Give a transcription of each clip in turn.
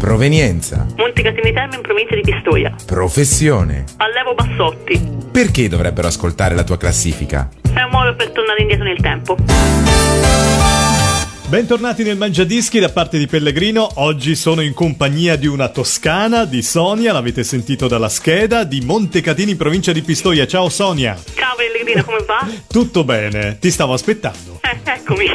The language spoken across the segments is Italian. Provenienza: Montecatini Terme, in provincia di Pistoia. Professione: Allevo bassotti. Perché dovrebbero ascoltare la tua classifica? È un modo per tornare indietro nel tempo. Bentornati nel Mangiadischi da parte di Pellegrino. Oggi sono in compagnia di una toscana, di Sonia, l'avete sentito dalla scheda, di Montecatini, in provincia di Pistoia. Ciao Sonia. Ciao Pellegrino, come va? Tutto bene, ti stavo aspettando. Eccomi.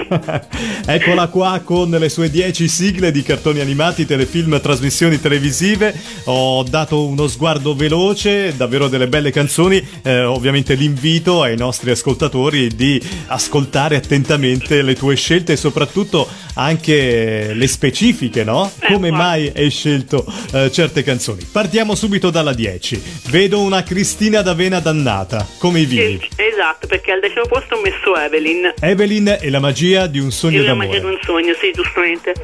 Eccola qua con le sue 10 sigle di cartoni animati, telefilm, trasmissioni televisive. Ho dato uno sguardo veloce, davvero delle belle canzoni. Ovviamente l'invito ai nostri ascoltatori di ascoltare attentamente le tue scelte e soprattutto anche le specifiche, no? Come mai hai scelto certe canzoni? Partiamo subito dalla 10. Vedo una Cristina d'Avena dannata. Come i vini. Esatto, perché al 10° posto ho messo Evelyn. Evelyn e la magia di un sogno d'amore. La magia di un sogno, sì, giustamente.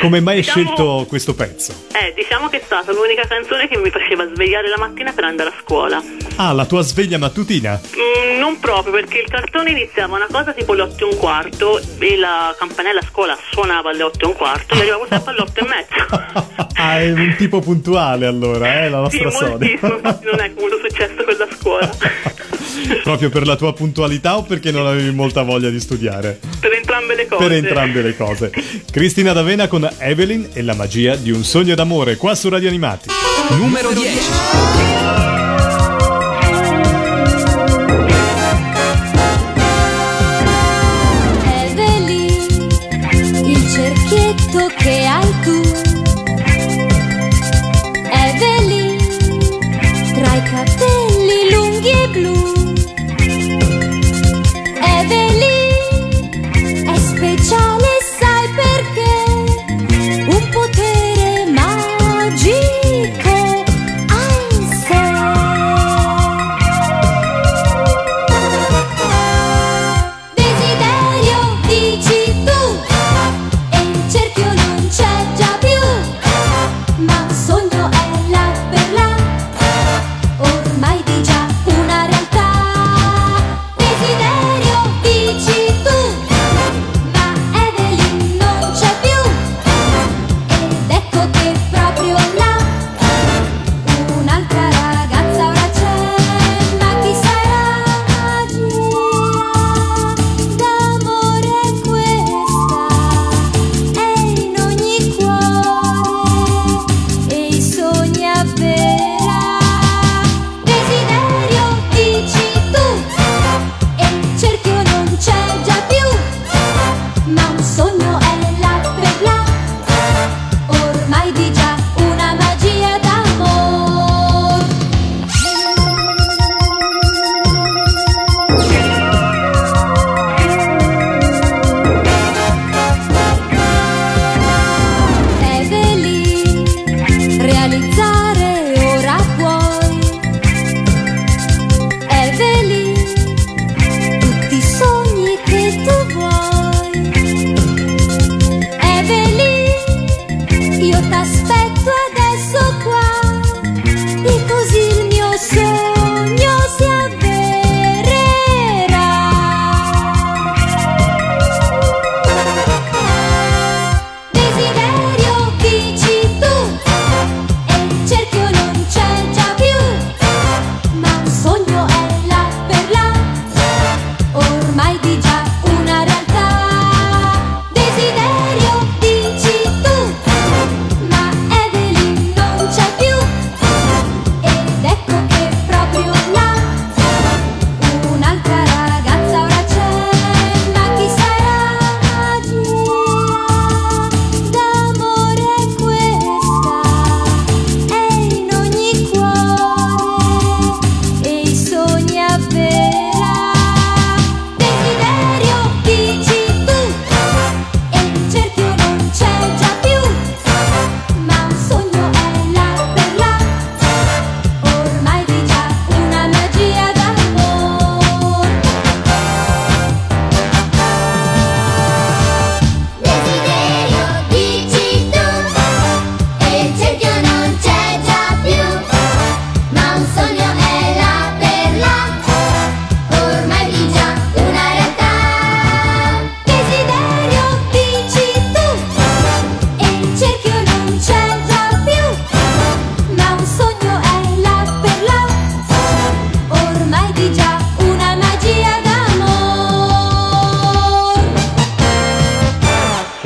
Come mai hai scelto questo pezzo? Diciamo che è stata l'unica canzone che mi faceva svegliare la mattina per andare a scuola. Ah, la tua sveglia mattutina? Non proprio, perché il cartone iniziava una cosa tipo le 8:15 e la campanella a scuola suonava alle 8:15 e arrivavo sempre alle 8:30. Ah, è un tipo puntuale allora, la nostra Sonia. Sì, moltissimo, infatti non è molto successo quella scuola. Proprio per la tua puntualità o perché non avevi molta voglia di studiare? Per entrambe le cose. Per entrambe le cose. Cristina d'Avena con Evelyn e la magia di un sogno d'amore, qua su Radio Animati. Numero 10. Che hai tu, Evelyn, tra i capelli lunghi e blu. Evelyn è speciale, sai perché? Un potere magico ha in sé.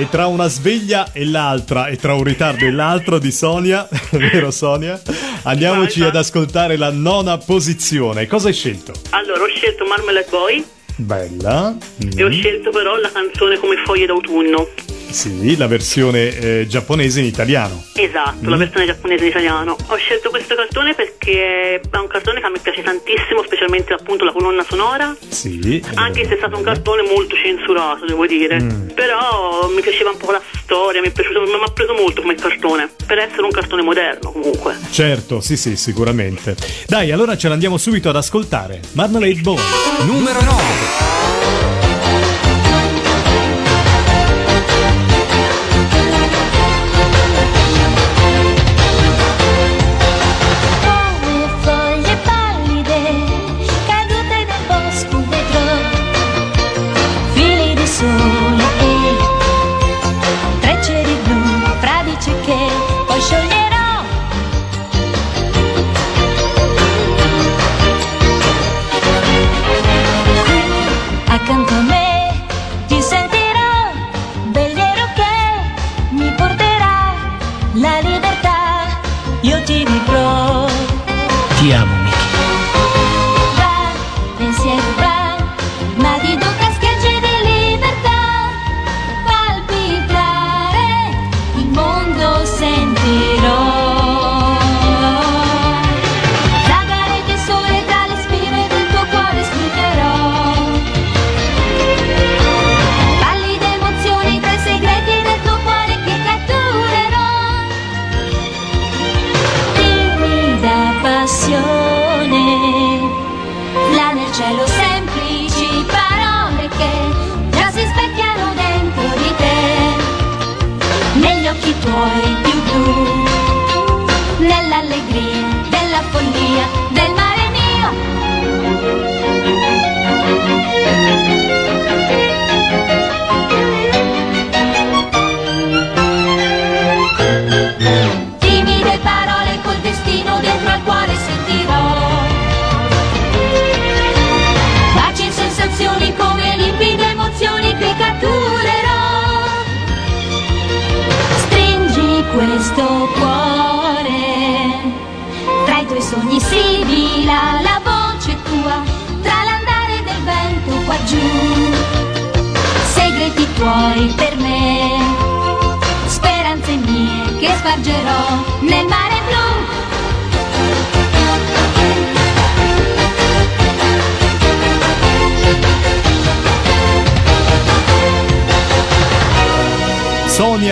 E tra una sveglia e l'altra, e tra un ritardo e l'altro di Sonia, vero Sonia? Andiamoci ad ascoltare la nona posizione. Cosa hai scelto? Allora, ho scelto Marmalade Boy. Bella. E ho scelto però la canzone Come foglie d'autunno. Sì, la versione giapponese in italiano. Esatto, la versione giapponese in italiano. Ho scelto questo cartone perché è un cartone che a me piace tantissimo, specialmente appunto la colonna sonora. Sì. Anche se è stato un cartone molto censurato, devo dire. Però mi piaceva un po' la storia, mi è piaciuto, mi ha preso molto come cartone, per essere un cartone moderno comunque. Certo, sì sì, sicuramente. Dai, allora ce l'andiamo subito ad ascoltare. Marmalade Boy, numero 9.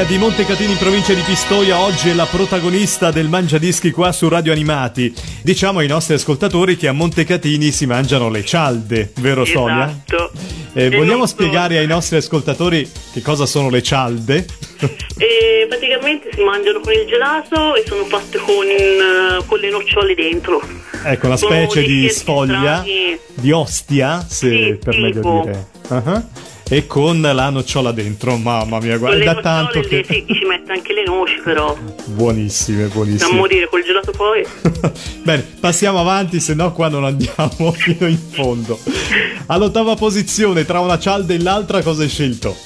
Di Montecatini, provincia di Pistoia, oggi è la protagonista del Mangiadischi qua su Radio Animati. Diciamo ai nostri ascoltatori che a Montecatini si mangiano le cialde, vero Sonia? Esatto. Vogliamo spiegare ai nostri ascoltatori che cosa sono le cialde? Praticamente si mangiano con il gelato e sono fatte con le nocciole dentro. Ecco, una specie di sfoglia, di ostia, se sì, per meglio dire. E con la nocciola dentro, mamma mia, guarda, da tanto che sì, ci mette anche le noci, però buonissime, buonissime da morire col gelato poi. Bene, passiamo avanti, se no qua non andiamo fino in fondo. All'ottava posizione, tra una cialda e l'altra, cosa hai scelto?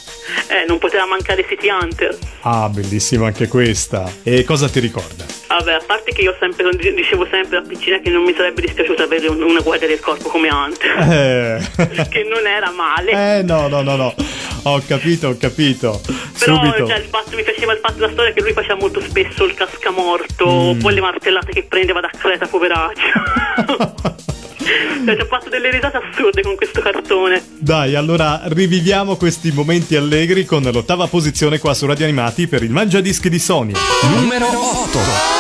Non poteva mancare City Hunter. Ah, bellissima anche questa. E cosa ti ricorda? Vabbè, a parte che io sempre dicevo sempre da piccina che non mi sarebbe dispiaciuto avere una guardia del corpo come Hunter. Che non era male. No. Ho capito. Però subito. Cioè, mi piaceva il fatto della storia che lui faceva molto spesso il cascamorto, poi le martellate che prendeva da Creta, poveraccio. Cioè, ci ho fatto delle risate assurde con questo cartone. Dai, allora riviviamo questi momenti allegri con l'ottava posizione qua su Radio Animati per il Mangiadischi di Sony. Numero 8.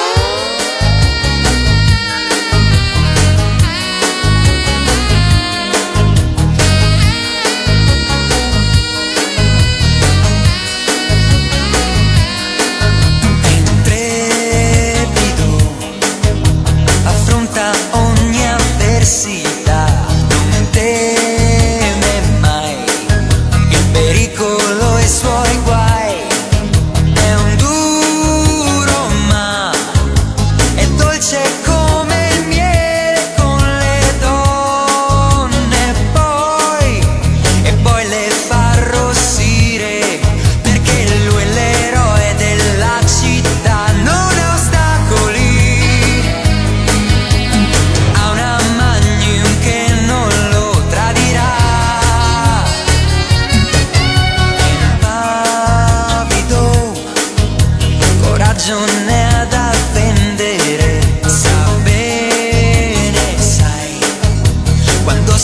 Pericolo e suoi guai, è un duro ma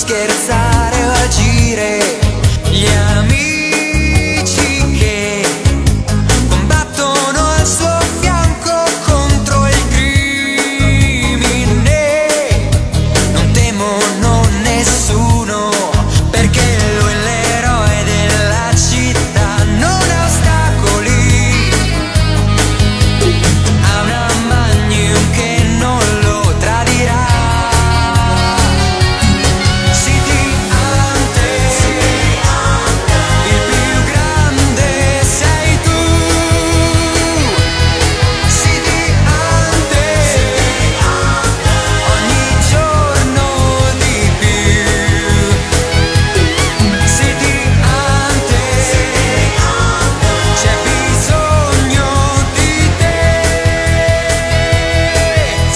scherzare o agire. Gli amici che combattono al suo fianco contro il crimine non temono nessuno, perché lui è l'eroe della città. Non ha ostacoli, ha una magnum che non lo tradirà. City Hunter, il più grande sei tu. City Hunter, ogni giorno di più. City Hunter, c'è bisogno di te. City Hunter,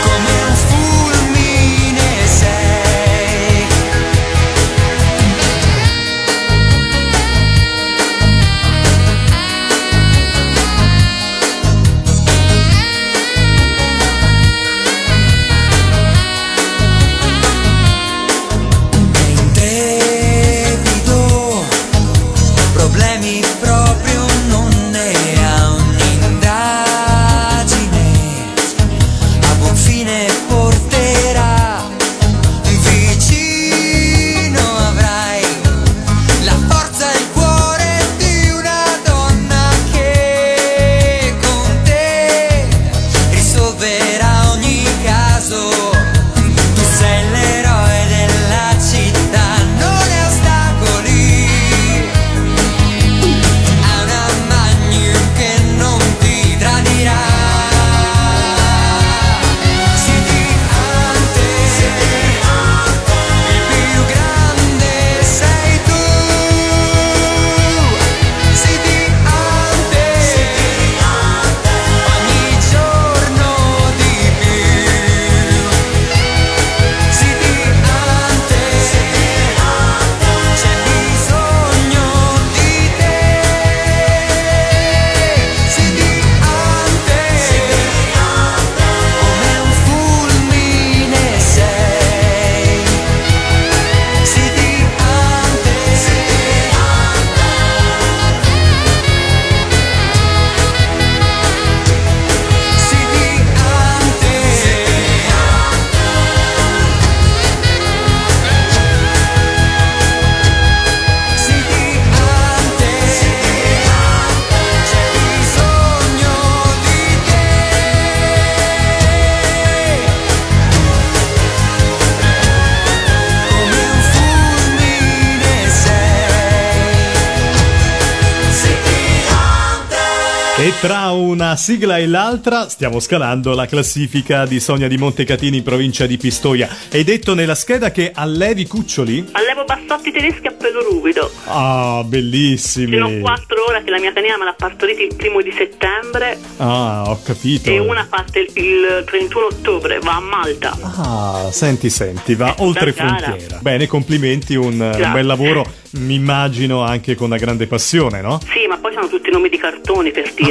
come un fulmine sei. Intrepido, problemi proprio non ne ha. Un'indagine a buon fine porterà. Vicino avrai la forza e il cuore di una donna che con te risolverà ogni caso. Tu sei l'eroe della città, non hai ostacoli, ha una magnum che non ti tradirà. City Hunter, il più grande sei tu. City Hunter, ogni giorno di più. City Hunter, c'è bisogno di te. City Hunter, come un fulmine sei. City Hunter, City Hunter, City Hunter, c'è bisogno di te. Come un fulmine sei. City Hunter. E tra una sigla e l'altra stiamo scalando la classifica di Sonia di Montecatini in provincia di Pistoia. È detto nella scheda che allevi cuccioli? Allevo bassotti tedeschi a pelo ruvido. Ah, Sono bellissimi. 4 ore che la mia canina me l'ha partorita il 1 settembre Ah, ho capito. e una parte il 31 ottobre, va a Malta. Ah, senti, va oltre Vergara. frontiera. Bene, complimenti, un Grazie. bel lavoro, mi immagino anche con una grande passione, no? Sì, ma poi sono tutti nomi di cartoni per dire.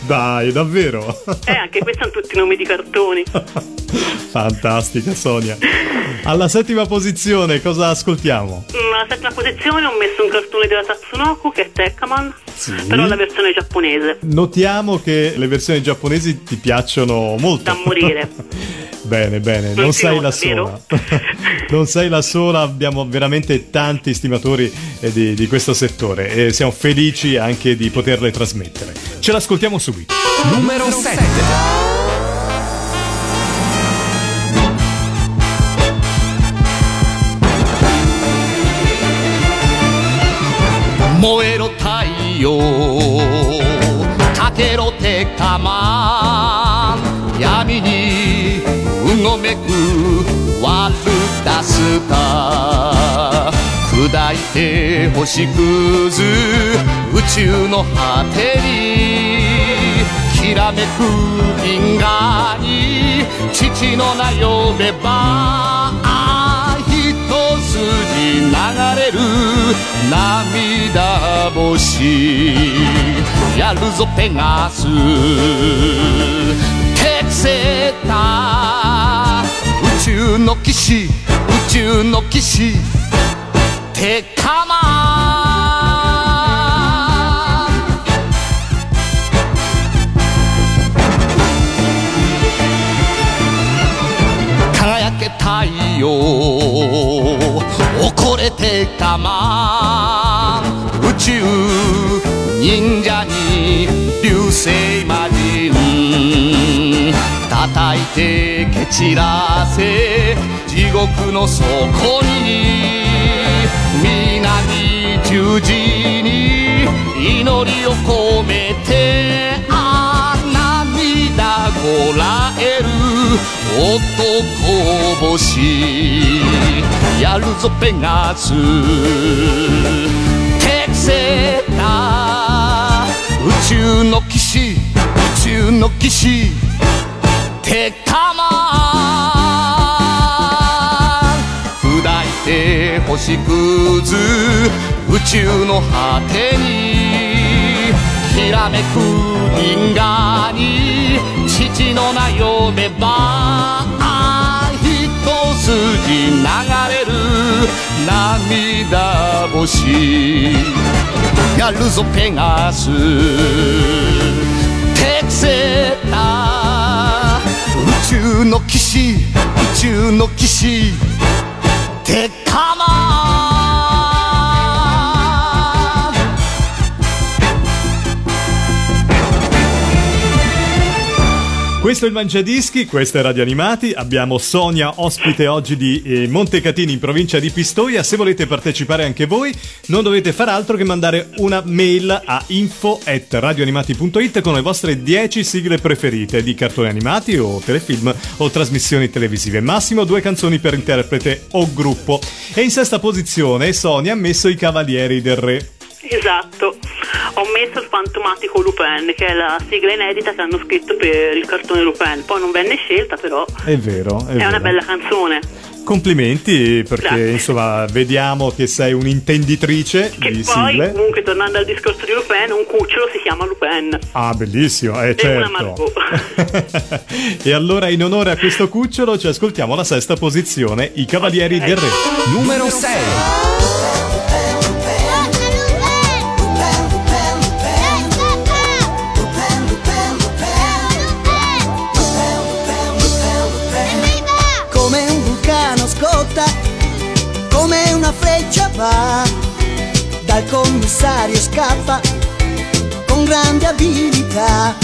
Dai, davvero? Anche questi sono tutti nomi di cartoni. Fantastica Sonia. Alla settima posizione cosa ascoltiamo? Alla settima posizione ho messo un cartone della Tatsunoko che è Tekkaman, però la versione giapponese, Notiamo che le versioni giapponesi ti piacciono molto. da morire. Bene, non sei la sola. vero? Non sei la sola, abbiamo veramente tanti stimatori di questo settore e siamo felici anche di poterle trasmettere. Ce l'ascoltiamo subito. Numero 7.燃えろ太陽かけろテカマン闇にうごめくワルダスタ砕いて星屑宇宙の果てにきらめく銀河に父の名呼べば一筋流れる涙星やるぞペガス適正たの騎士宇宙の騎士テッカマン輝け太陽怒れテッカマン宇宙忍者に流星魔人叩いて蹴散らせ地獄の底に南十字に祈りを込めてああ涙こらえる男星やるぞペガステクセタ宇宙の騎士宇宙の騎士テッカマン砕いて星屑宇宙の果てにきらめく銀河に父の名呼べば一筋流れる涙星やるぞペガステクセタ宇宙の騎士宇宙の騎士テッカマンQuesto è il Mangiadischi, questo è Radio Animati. Abbiamo Sonia ospite oggi di Montecatini in provincia di Pistoia. Se volete partecipare anche voi non dovete far altro che mandare una mail a info@radioanimati.it con le vostre 10 sigle preferite di cartoni animati o telefilm o trasmissioni televisive, massimo 2 canzoni per interprete o gruppo. E in sesta posizione Sonia ha messo i Cavalieri del Re. Esatto, ho messo il fantomatico Lupin, che è la sigla inedita che hanno scritto per il cartone Lupin. Poi non venne scelta, però è vero, è vero. Una bella canzone. Complimenti, perché grazie. Insomma vediamo che sei un'intenditrice che di poi, sigle. Comunque, tornando al discorso di Lupin, un cucciolo si chiama Lupin. Ah, bellissimo, certo. E allora in onore a questo cucciolo ci ascoltiamo la sesta posizione, i Cavalieri del Re. Numero 6. Come una freccia va, dal commissario scappa con grande abilità.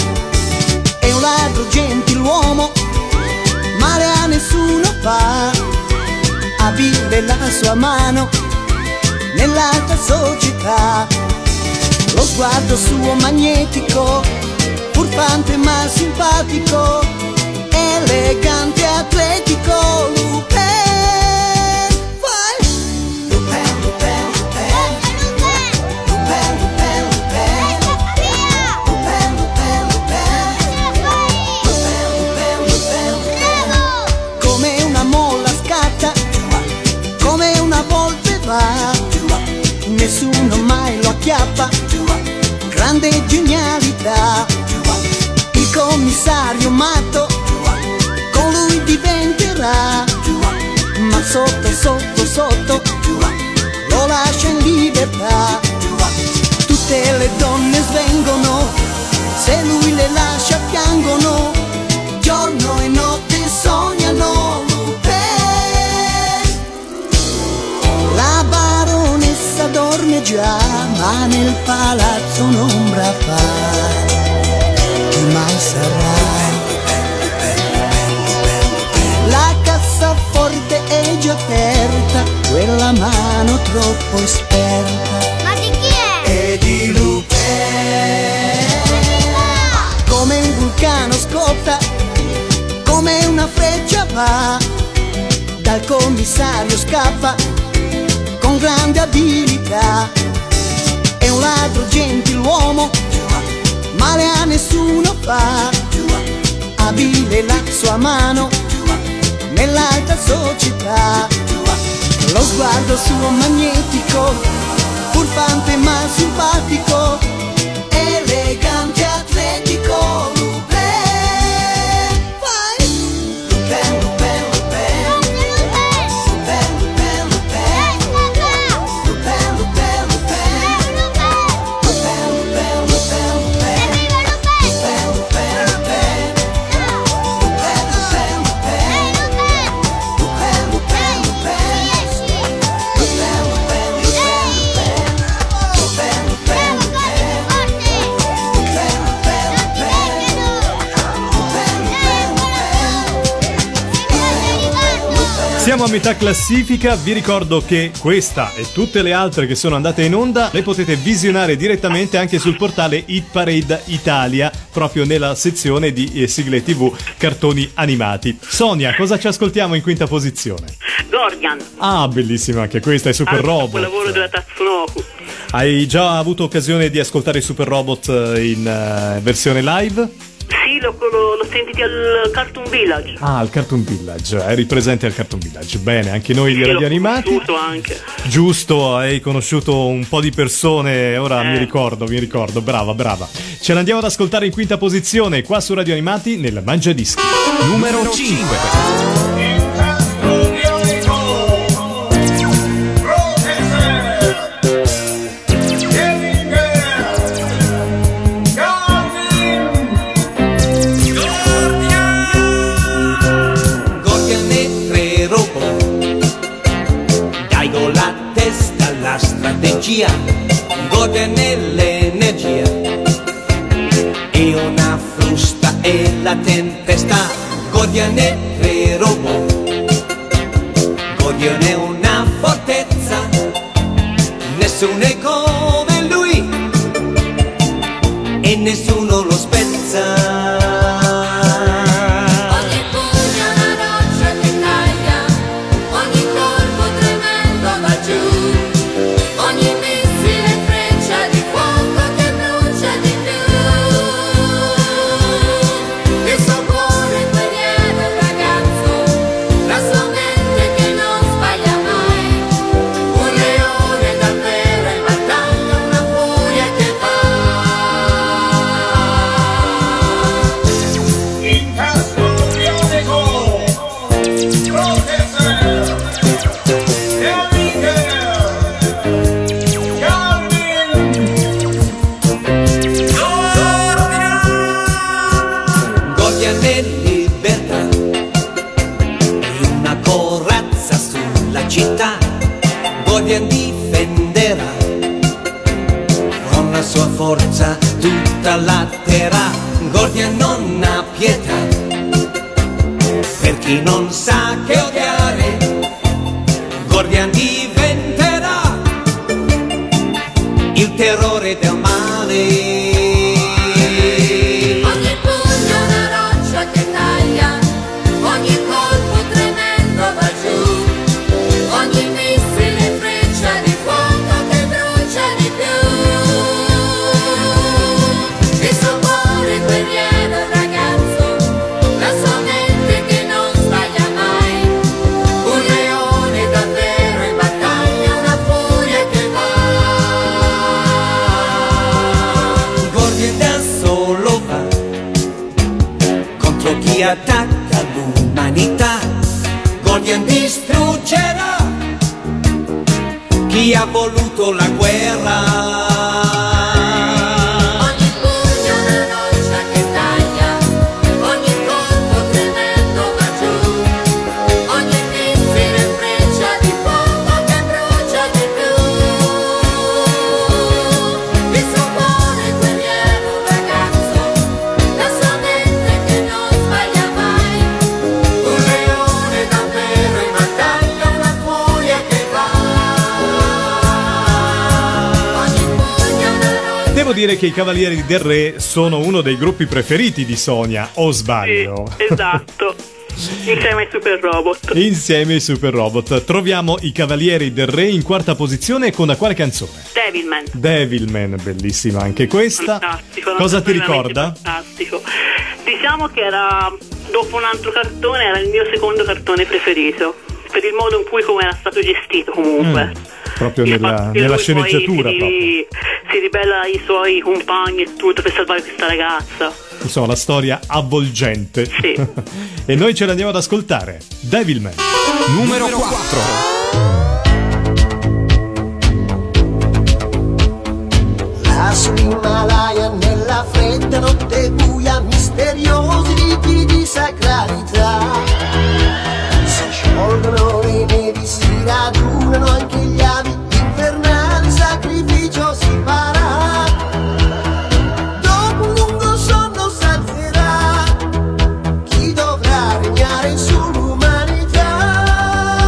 È un ladro gentiluomo, male a nessuno fa. Abile la sua mano nell'alta società. Lo sguardo suo magnetico, furfante ma simpatico, elegante atletico, Lupin. Nessuno mai lo acchiappa, grande genialità. Il commissario matto, colui diventerà. Ma sotto, sotto, sotto, lo lascia in libertà. Tutte le donne svengono, se lui le lascia piangono. Giorno e notte sognano Lupin. La baronessa dorme già, ma nel palazzo un'ombra fa. Chi mai sarà? La cassaforte è già aperta, quella mano troppo esperta. Ma di chi è? È di Lupin. Come un vulcano scotta, come una freccia va, dal commissario scappa con grande abilità. È un ladro gentiluomo, male a nessuno fa. Abile la sua mano nell'alta società. Lo sguardo suo magnetico, furfante ma simpatico, elegante atletico. Lupin, Lupin, Lupin, Lupin, Lupin. Siamo a metà classifica, vi ricordo che questa e tutte le altre che sono andate in onda le potete visionare direttamente anche sul portale Hit Parade Italia, proprio nella sezione di sigle TV cartoni animati. Sonia, cosa ci ascoltiamo in quinta posizione? Gordian. Ah, bellissima anche questa, è Super Robot. Il lavoro della Tatsunoko. Hai già avuto occasione di ascoltare Super Robot in versione live? Sì, l'ho sentito al Cartoon Village. Ah, al Cartoon Village, eri presente al Cartoon Village. Bene, anche noi di Radio Animati. Giusto, anche. Giusto, hai conosciuto un po' di persone, ora mi ricordo, brava. Ce l'andiamo ad ascoltare in quinta posizione, qua su Radio Animati, nel Mangiadischi. Numero 5. Gode nell'energia e una frusta è la tempesta. Gordian è tre robot, Gordian è una fortezza, nessuno è come lui e nessuno lo spezza. Che i Cavalieri del Re sono uno dei gruppi preferiti di Sonia, o sbaglio? Sì, esatto. Insieme ai Super Robot. Insieme ai Super Robot. Troviamo i Cavalieri del Re in quarta posizione con la quale canzone? Devilman. Devilman, bellissima anche questa. Fantastico. Cosa ti ricorda? Fantastico. Diciamo che era, dopo un altro cartone, era il mio secondo cartone preferito, per il modo in cui come era stato gestito comunque. Proprio nella sceneggiatura si ribella ai suoi compagni e tutto per salvare questa ragazza. Insomma, la storia avvolgente. Sì. E noi ce l'andiamo ad ascoltare. Devilman. Numero 4. Lascio l'Himalaya nella fredda notte buia, misteriosi riti di sacralità. Si sciolgono le nevi, si radunano anche gli avi, infernale sacrificio si farà. Dopo un lungo sonno s'alzerà chi dovrà regnare sull'umanità.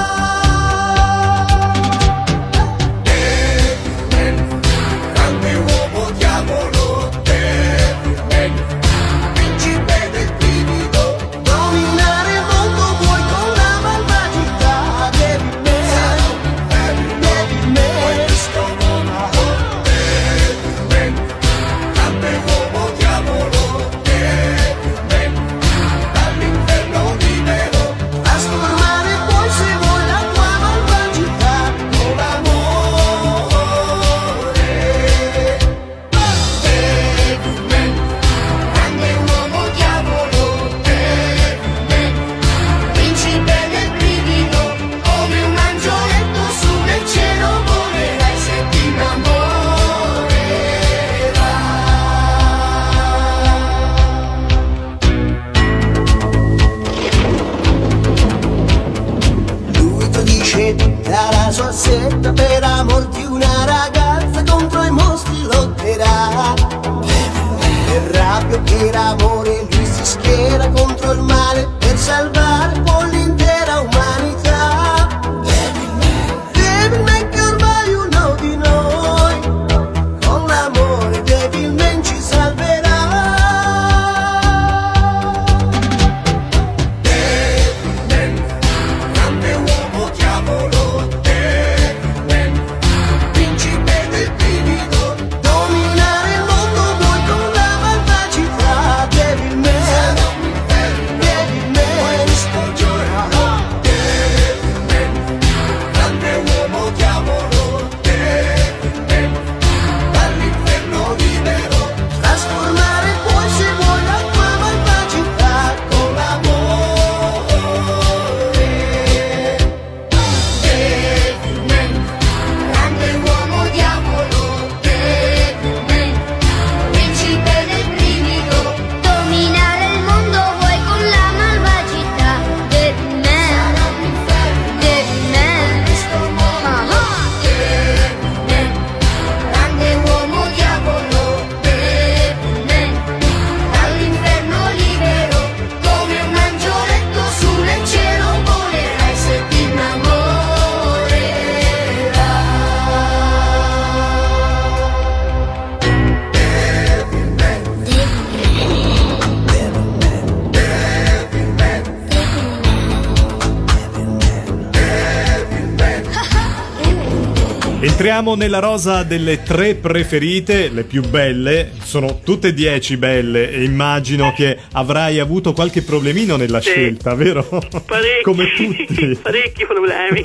dubbio che l'amore lui si schiera contro il male per salvare poi l'intera umanità. Devilman calma uno di noi, con l'amore Devilman ci salverà. Devilman, grande uomo diavolo, Devilman, principe del brivido, dominare il mondo noi con la malvagità. Devilman, sarò un inferno, Devilman, Devilman, grande uomo diavolo, Devilman, dall'inferno libero, trasformare puoi se vuoi la tua malvagità con l'amore. Devilman, grande uomo diavolo, Devilman, principe del brivido, dominare il mondo vuoi con la malvagità. Devilman, Devilman, grande uomo diavolo, Devilman, dall'inferno libero, come un angioletto sul cielo volerai se ti innamorerai. Entriamo nella rosa delle tre preferite, le più belle, sono tutte 10 belle e immagino che avrai avuto qualche problemino nella Sì. scelta, vero? Parecchi, come tutti. Parecchi problemi.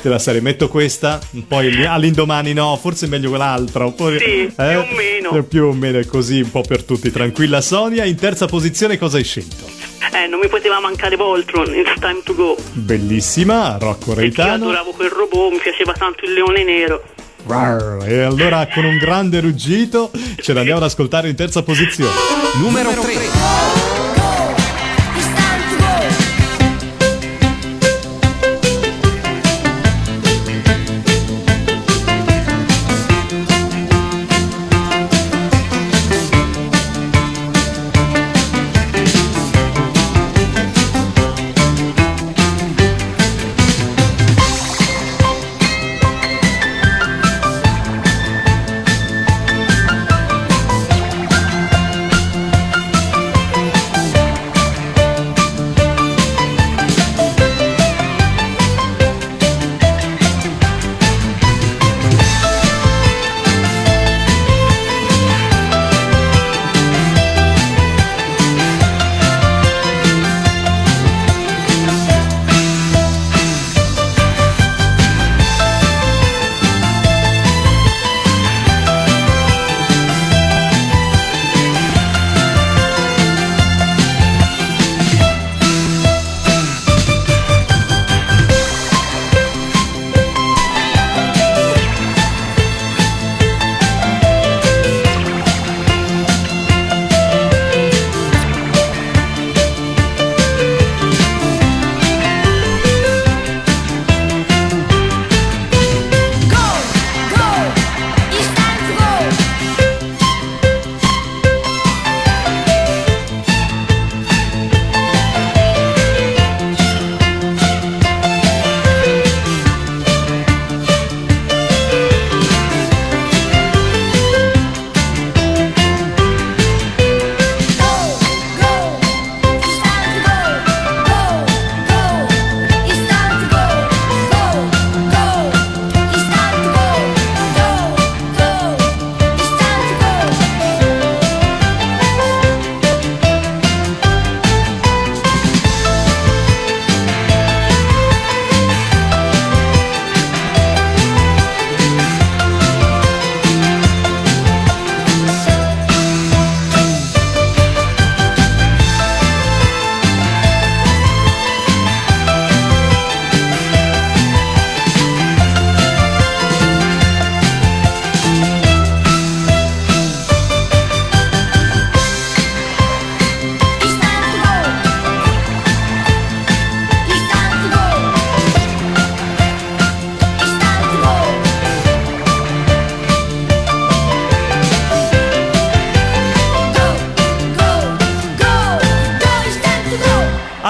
Te la sarei, metto questa, poi all'indomani no, forse è meglio quell'altra. Oppure, Sì, più o meno. Più o meno è così un po' per tutti, tranquilla Sonia. In terza posizione cosa hai scelto? Non mi poteva mancare Voltron, It's Time to Go. Bellissima, Rocco Perché io Reitano. adoravo quel robot, mi piaceva tanto il leone nero. E allora con un grande ruggito ce l'andiamo ad ascoltare in terza posizione. Numero 3.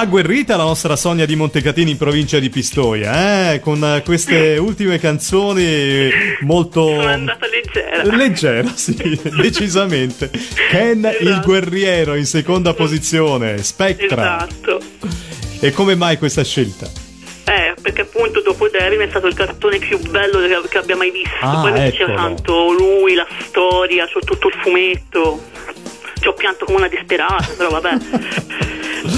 agguerrita la nostra Sonia di Montecatini in provincia di Pistoia, con queste ultime canzoni molto... Sono andata leggera. Leggera, sì, decisamente. Ken, esatto, il guerriero in seconda posizione, Spectra. Esatto. E come mai questa scelta? Perché appunto dopo Devilman è stato il cartone più bello che abbia mai visto. Poi mi piaceva tanto lui, la storia, cioè tutto il fumetto. Ci ho pianto come una disperata, però vabbè.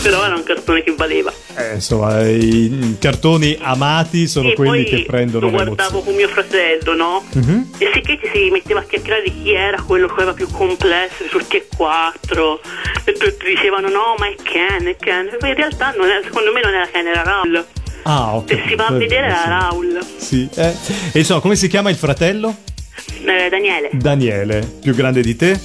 Però era un cartone che valeva. Insomma, i cartoni amati sono quelli che prendono l'emozione. Lo guardavo con mio fratello, no? Uh-huh. E sì, che ci si metteva a chiacchierare di chi era quello che aveva più complesso su T4. E tutti dicevano no, ma è Ken, è Ken. E in realtà non era, secondo me non era Ken, era Raul. Ah, ok. Se si va a vedere era Raul. Sì, E insomma, come si chiama il fratello? Daniele. Daniele, più grande di te?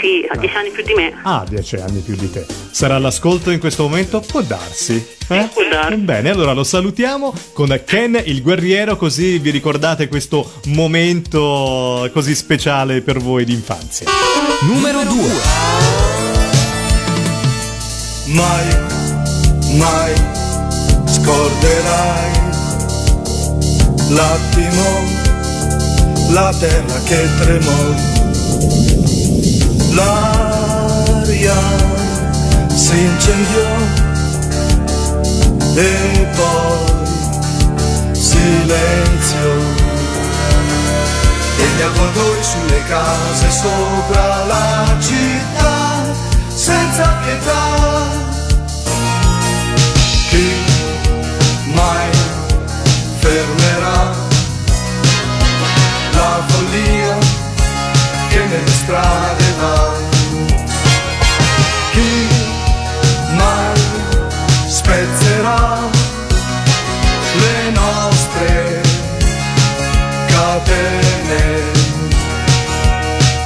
Sì, ha 10 anni più di me. Ah, 10 anni più di te. Sarà all'ascolto in questo momento? Può darsi. Può darsi. Bene, allora lo salutiamo con Ken il guerriero, così vi ricordate questo momento così speciale per voi d'infanzia. Numero 2. Mai, mai scorderai l'attimo, la terra che tremò. L'aria si incendiò e poi silenzio. E gli avvoltoi sulle case sopra la città senza pietà. Chi mai fermerà la follia che nelle strade va? Chi mai spezzerà le nostre catene?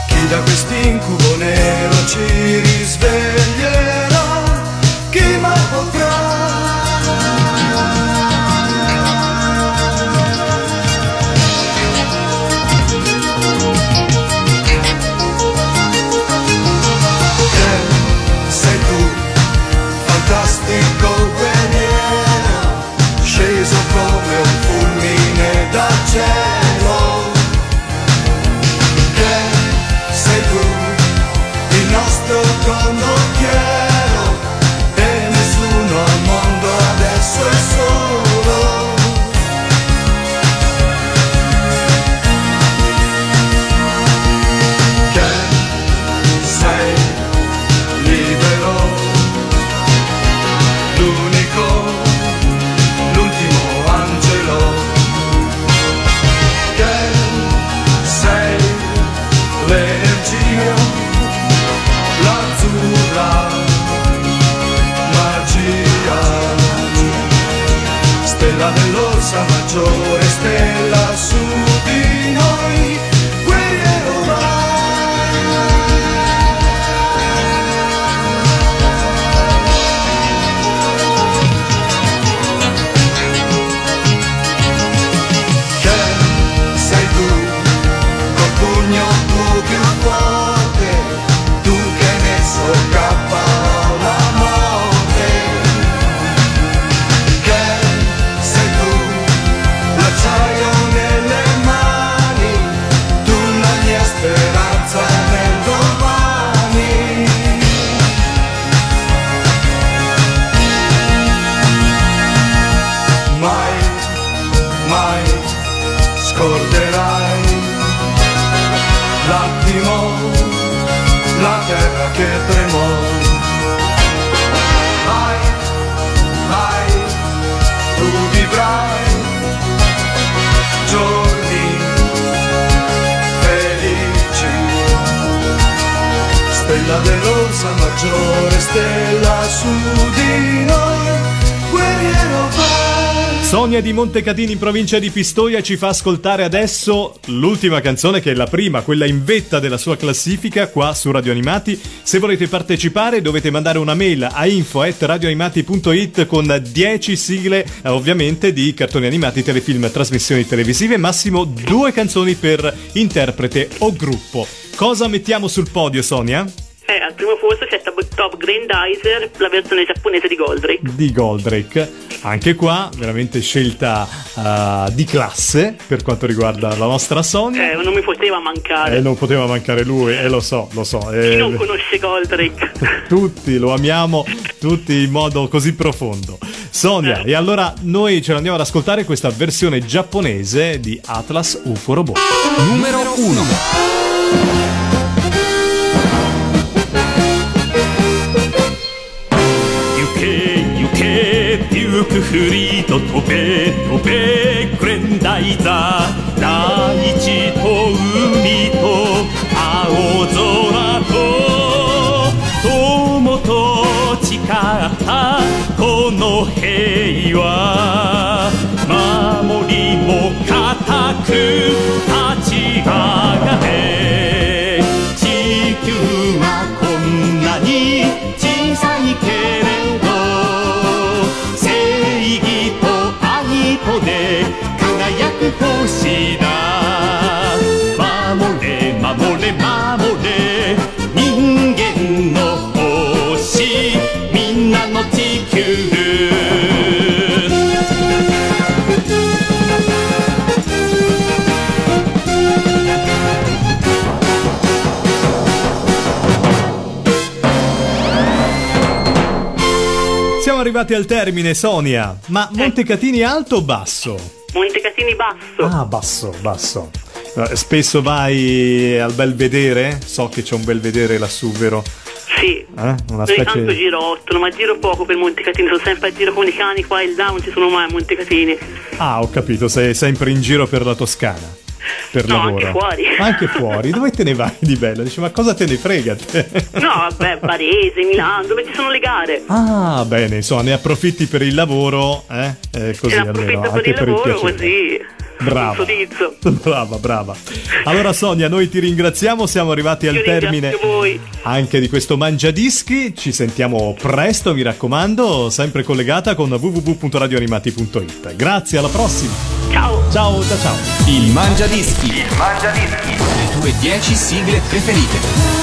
Chi da quest'incubo nero ci risveglierà? Chi mai potrà? Sonia di Montecatini in provincia di Pistoia ci fa ascoltare adesso l'ultima canzone, che è la prima, quella in vetta della sua classifica qua su Radio Animati. Se volete partecipare dovete mandare una mail a info@radioanimati.it con 10 sigle, ovviamente di cartoni animati, telefilm, trasmissioni televisive, massimo 2 canzoni per interprete o gruppo. Cosa mettiamo sul podio, Sonia? è al primo posto c'è Top Grandizer, la versione giapponese di Goldrake. Anche qua veramente scelta di classe per quanto riguarda la nostra Sonia. Non mi poteva mancare. Non poteva mancare lui, lo so. Chi non conosce Goldrake? Tutti lo amiamo, tutti in modo così profondo. Sonia, e allora noi ce l'andiamo ad ascoltare questa versione giapponese di Atlas Ufo Robot. Numero 1.フリーと飛べ飛べグレンダイザー大地と海と青空と友と誓ったこの平和守りも固く立ち上がれ地球はこんなに小さいけれど輝く星だ守れ守れ守れ人間の星みんなの地球arrivati al termine, Sonia. Ma Montecatini alto o basso? Montecatini basso. Ah, basso. Spesso vai al bel vedere? So che c'è un bel vedere lassù, vero? Sì. Una specie... tanto girotto, ma giro poco per Montecatini, sono sempre a giro con i cani qua e là, non ci sono mai a Montecatini. Ah, ho capito, sei sempre in giro per la Toscana. Per no, lavoro. Anche fuori. Dove te ne vai di bello? Dice, ma cosa te ne frega te? No, vabbè, Varese, Milano, dove ci sono le gare. Ah, bene, insomma, ne approfitti per il lavoro, così almeno, anche per il lavoro, così. Brava. Allora Sonia, noi ti ringraziamo, siamo arrivati al termine voi. Anche di questo Mangiadischi. Ci sentiamo presto, mi raccomando, sempre collegata con www.radioanimati.it. Grazie, alla prossima. Ciao. Il Mangiadischi. Le tue 10 sigle preferite.